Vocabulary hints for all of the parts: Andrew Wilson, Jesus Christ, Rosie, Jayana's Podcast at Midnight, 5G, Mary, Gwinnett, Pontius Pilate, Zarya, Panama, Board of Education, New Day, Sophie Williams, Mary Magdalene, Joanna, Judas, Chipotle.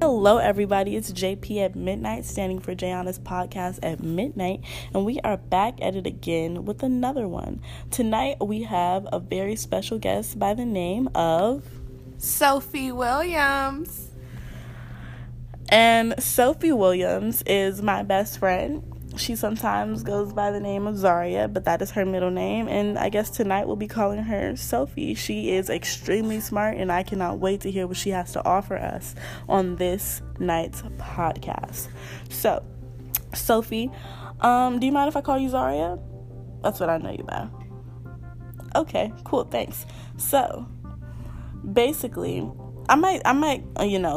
Hello everybody, it's JP at Midnight, standing for Jayana's Podcast at Midnight, and we are back at it again with another one. Tonight we have a very special guest by the name of... Sophie Williams. And Sophie Williams is my best friend. She sometimes goes by the name of Zarya, but that is her middle name, and I guess tonight we'll be calling her Sophie. She is extremely smart, and I cannot wait to hear what she has to offer us on this night's podcast. So, Sophie, do you mind if I call you Zarya? That's what I know you by. Okay, cool, thanks. So, basically... I might,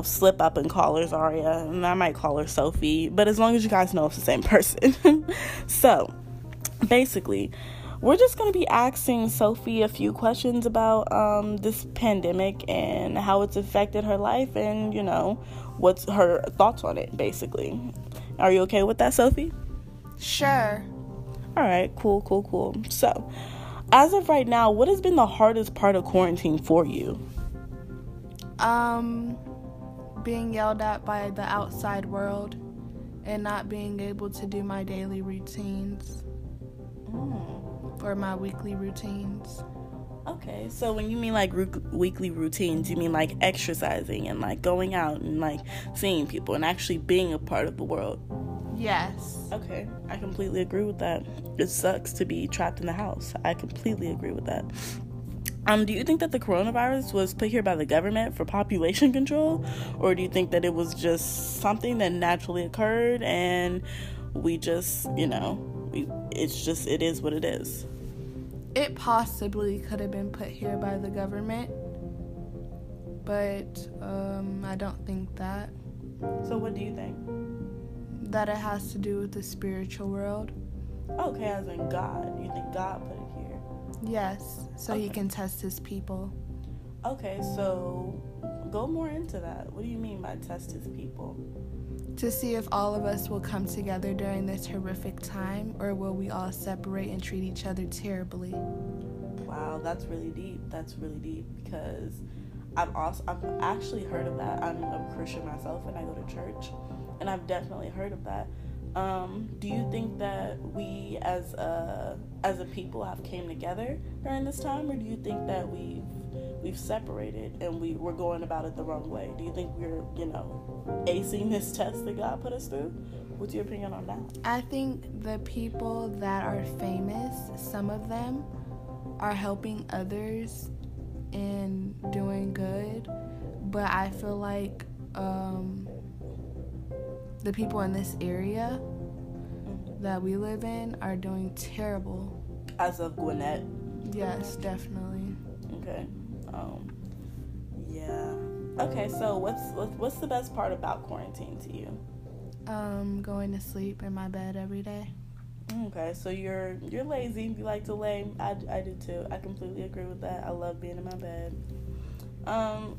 slip up and call her Zarya, and I might call her Sophie, but as long as you guys know it's the same person. So, basically, we're just going to be asking Sophie a few questions about this pandemic and how it's affected her life and, what's her thoughts on it, basically. Are you okay with that, Sophie? Sure. All right, cool. So, as of right now, what has been the hardest part of quarantine for you? Being yelled at by the outside world and not being able to do my daily routines or my weekly routines. Okay, so when you mean like weekly routines, you mean like exercising and like going out and like seeing people and actually being a part of the world? Yes. Okay, I completely agree with that. It sucks to be trapped in the house. I completely agree with that. Do you think that the coronavirus was put here by the government for population control, or do you think that it was just something that naturally occurred and we just, it is what it is? It possibly could have been put here by the government, but I don't think that. So what do you think? That it has to do with the spiritual world. Okay, as in God. You think God put it? Yes, so okay. He can test his people. Okay, so go more into that. What do you mean by test his people? To see if all of us will come together during this horrific time, or will we all separate and treat each other terribly? Wow, that's really deep. That's really deep, because I've actually heard of that. I'm a Christian myself, and I go to church, and I've definitely heard of that. Do you think that we as a people have came together during this time, or do you think that we've separated and we're going about it the wrong way? Do you think we're, acing this test that God put us through? What's your opinion on that? I think the people that are famous, some of them, are helping others and doing good, but I feel like the people in this area that we live in are doing terrible. As of Gwinnett? Yes, definitely. Okay. Yeah. Okay, so what's the best part about quarantine to you? Going to sleep in my bed every day. Okay, so you're lazy. You like to lay. I do too. I completely agree with that. I love being in my bed.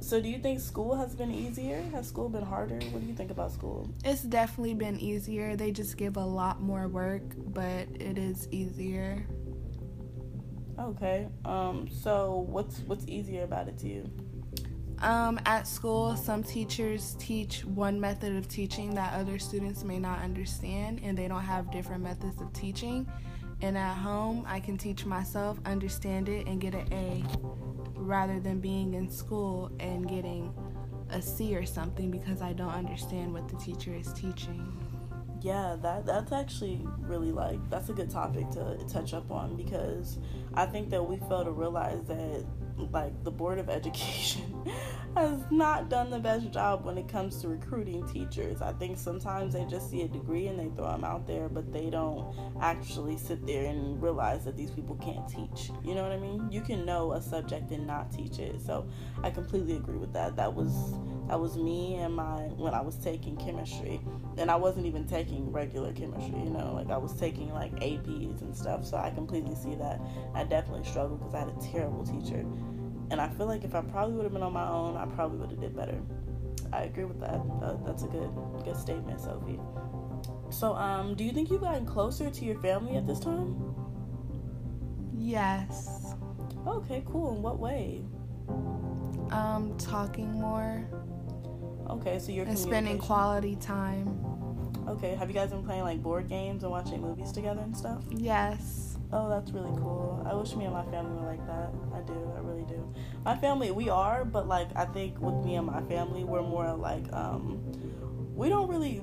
So do you think school has been easier? Has school been harder? What do you think about school? It's definitely been easier. They just give a lot more work, but it is easier. Okay. So what's easier about it to you? At school, some teachers teach one method of teaching that other students may not understand, and they don't have different methods of teaching. And at home, I can teach myself, understand it, and get an A, rather than being in school and getting a C or something because I don't understand what the teacher is teaching. Yeah, that's actually really, that's a good topic to touch up on, because I think that we fail to realize that, the Board of Education has not done the best job when it comes to recruiting teachers. I think sometimes they just see a degree and they throw them out there, but they don't actually sit there and realize that these people can't teach. You know what I mean? You can know a subject and not teach it. So I completely agree with that. That was me and when I was taking chemistry, and I wasn't even taking regular chemistry, I was taking APs and stuff, so I completely see that. I definitely struggled because I had a terrible teacher, and I feel like if I probably would have been on my own, I probably would have did better. I agree with that. That's a good statement, Sophie. So, do you think you've gotten closer to your family at this time? Yes. Okay, cool. In what way? Talking more. Okay, so you're and spending quality time. Okay, have you guys been playing like board games and watching movies together and stuff? Yes. Oh, that's really cool. I wish me and my family were like that. I do. I really do. My family, we are, but like I think with me and my family, we're more like we don't really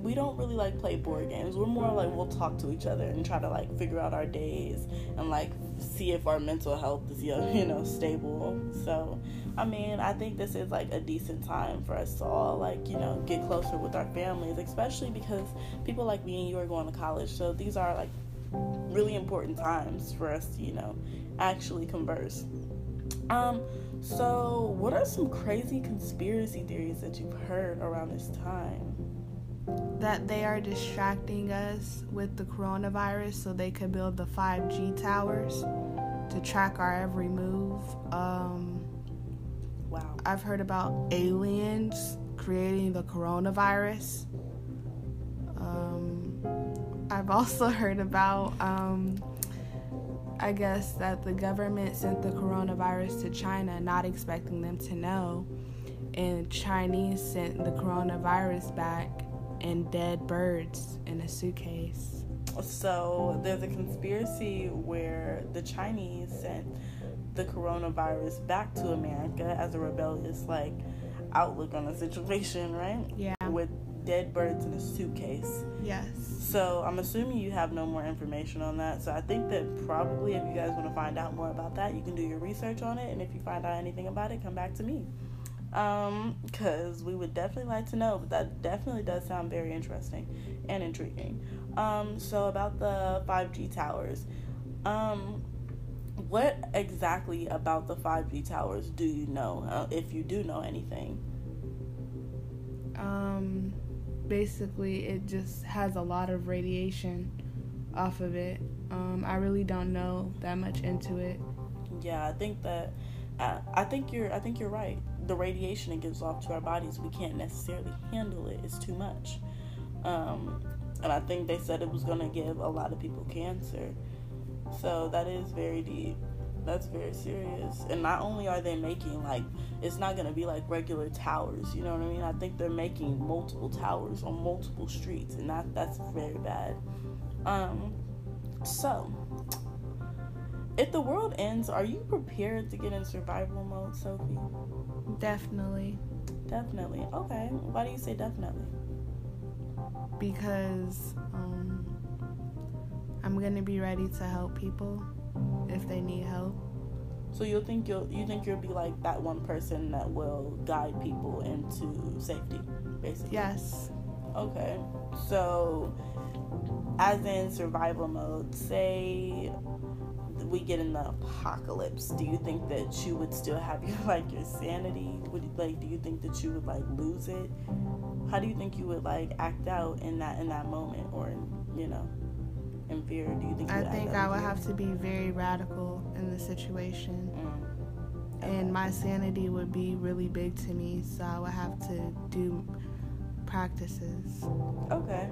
like play board games. We're more like we'll talk to each other and try to like figure out our days and like see if our mental health is, you know, stable. So I mean, I think this is like a decent time for us to all like, you know, get closer with our families, especially because people like me and you are going to college, so these are like really important times for us to, you know, actually converse. So what are some crazy conspiracy theories that you've heard around this time? That they are distracting us with the coronavirus so they could build the 5G towers to track our every move. Wow. I've heard about aliens creating the coronavirus. I've also heard about, I guess, that the government sent the coronavirus to China, not expecting them to know. And Chinese sent the coronavirus back and dead birds in a suitcase. So there's a conspiracy where the Chinese sent the coronavirus back to America as a rebellious, like, outlook on the situation, right? Yeah. With dead birds in a suitcase. Yes. So I'm assuming you have no more information on that. So I think that probably if you guys want to find out more about that, you can do your research on it. And if you find out anything about it, come back to me. Because we would definitely like to know, but that definitely does sound very interesting and intriguing. So about the 5G towers, what exactly about the 5G towers do you know, if you do know anything? Basically, it just has a lot of radiation off of it. I really don't know that much into it. Yeah, I think you're right. The radiation it gives off to our bodies, we can't necessarily handle it. It's too much. And I think they said it was going to give a lot of people cancer. So that is very deep. That's very serious. And not only are they making, like, it's not going to be like regular towers, you know what I mean? I think they're making multiple towers on multiple streets, and that's very bad. So if the world ends, are you prepared to get in survival mode, Sophie? Definitely. Definitely. Okay. Why do you say definitely? Because I'm going to be ready to help people if they need help. So you think you'll be like that one person that will guide people into safety, basically? Yes. Okay. So as in survival mode, say we get in the apocalypse, do you think that you would still have your sanity? Do you think that you would lose it? How do you think you would act out in that moment, or in fear? Do you think? I think I would have to be very radical in the situation, and my sanity would be really big to me, so I would have to do practices. Okay,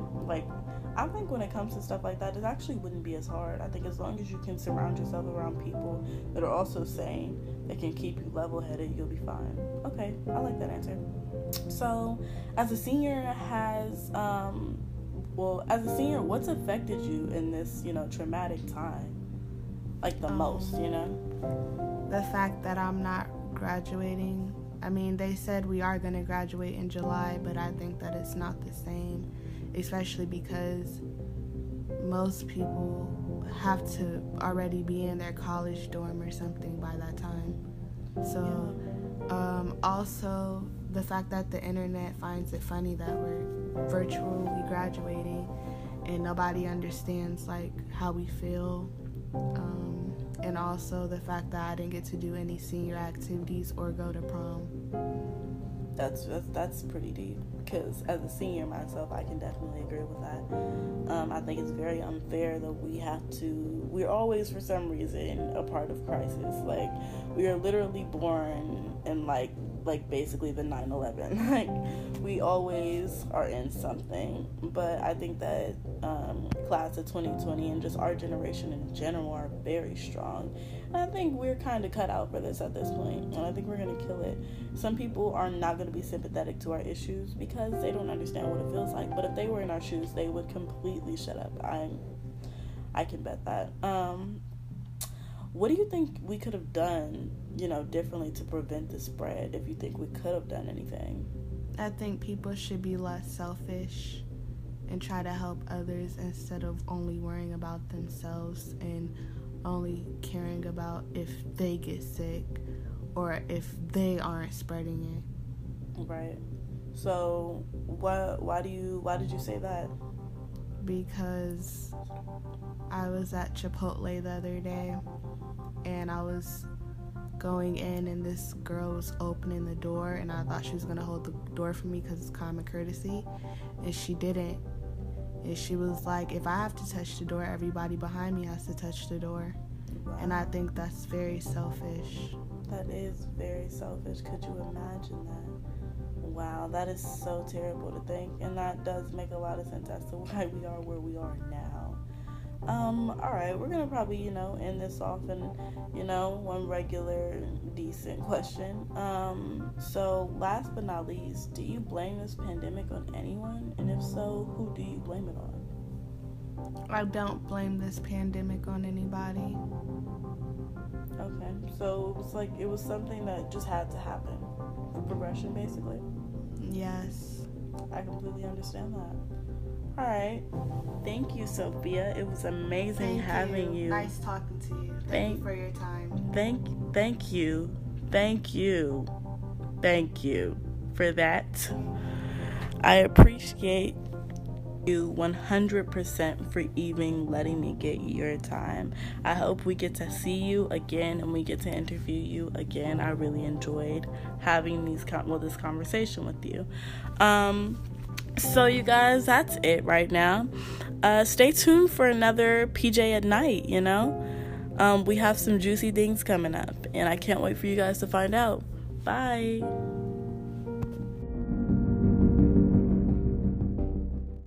I think when it comes to stuff like that, it actually wouldn't be as hard. I think as long as you can surround yourself around people that are also sane, that can keep you level-headed, you'll be fine. Okay, I like that answer. So, as a senior, what's affected you in this, traumatic time? Like, the most, The fact that I'm not graduating. I mean, they said we are going to graduate in July, but I think that it's not the same. Especially because most people have to already be in their college dorm or something by that time. So, also the fact that the internet finds it funny that we're virtually graduating and nobody understands how we feel. And also the fact that I didn't get to do any senior activities or go to prom. That's pretty deep, because as a senior myself, I can definitely agree with that. I think it's very unfair that we're always for some reason a part of crisis. We are literally born in like basically the 9/11. Like, we always are in something. But I think that class of 2020 and just our generation in general are very strong. And I think we're kind of cut out for this at this point. And I think we're going to kill it. Some people are not going to be sympathetic to our issues because they don't understand what it feels like. But if they were in our shoes, they would completely shut up. I can bet that. What do you think we could have done, differently to prevent the spread, if you think we could have done anything? I think people should be less selfish and try to help others instead of only worrying about themselves and only caring about if they get sick or if they aren't spreading it. Right. So, why did you say that? Because I was at Chipotle the other day, and I was going in, and this girl was opening the door, and I thought she was going to hold the door for me because it's common courtesy, and she didn't. And she was like, if I have to touch the door, everybody behind me has to touch the door. Wow. And I think that's very selfish. That is very selfish. Could you imagine that? Wow, that is so terrible to think, and that does make a lot of sense as to why we are where we are now. All right, we're gonna probably, end this off in, one regular, decent question. So last but not least, do you blame this pandemic on anyone? And if so, who do you blame it on? I don't blame this pandemic on anybody. Okay, so it was something that just had to happen for progression, basically. Yes. I completely understand that. All right. Thank you, Sophia. It was amazing having you. Nice talking to you. Thank you for your time. Thank you for that. I appreciate you 100% for even letting me get your time. I hope we get to see you again and we get to interview you again. I really enjoyed having this conversation with you. So you guys, that's it right now. Stay tuned for another PJ at Night. We have some juicy things coming up, and I can't wait for you guys to find out. Bye.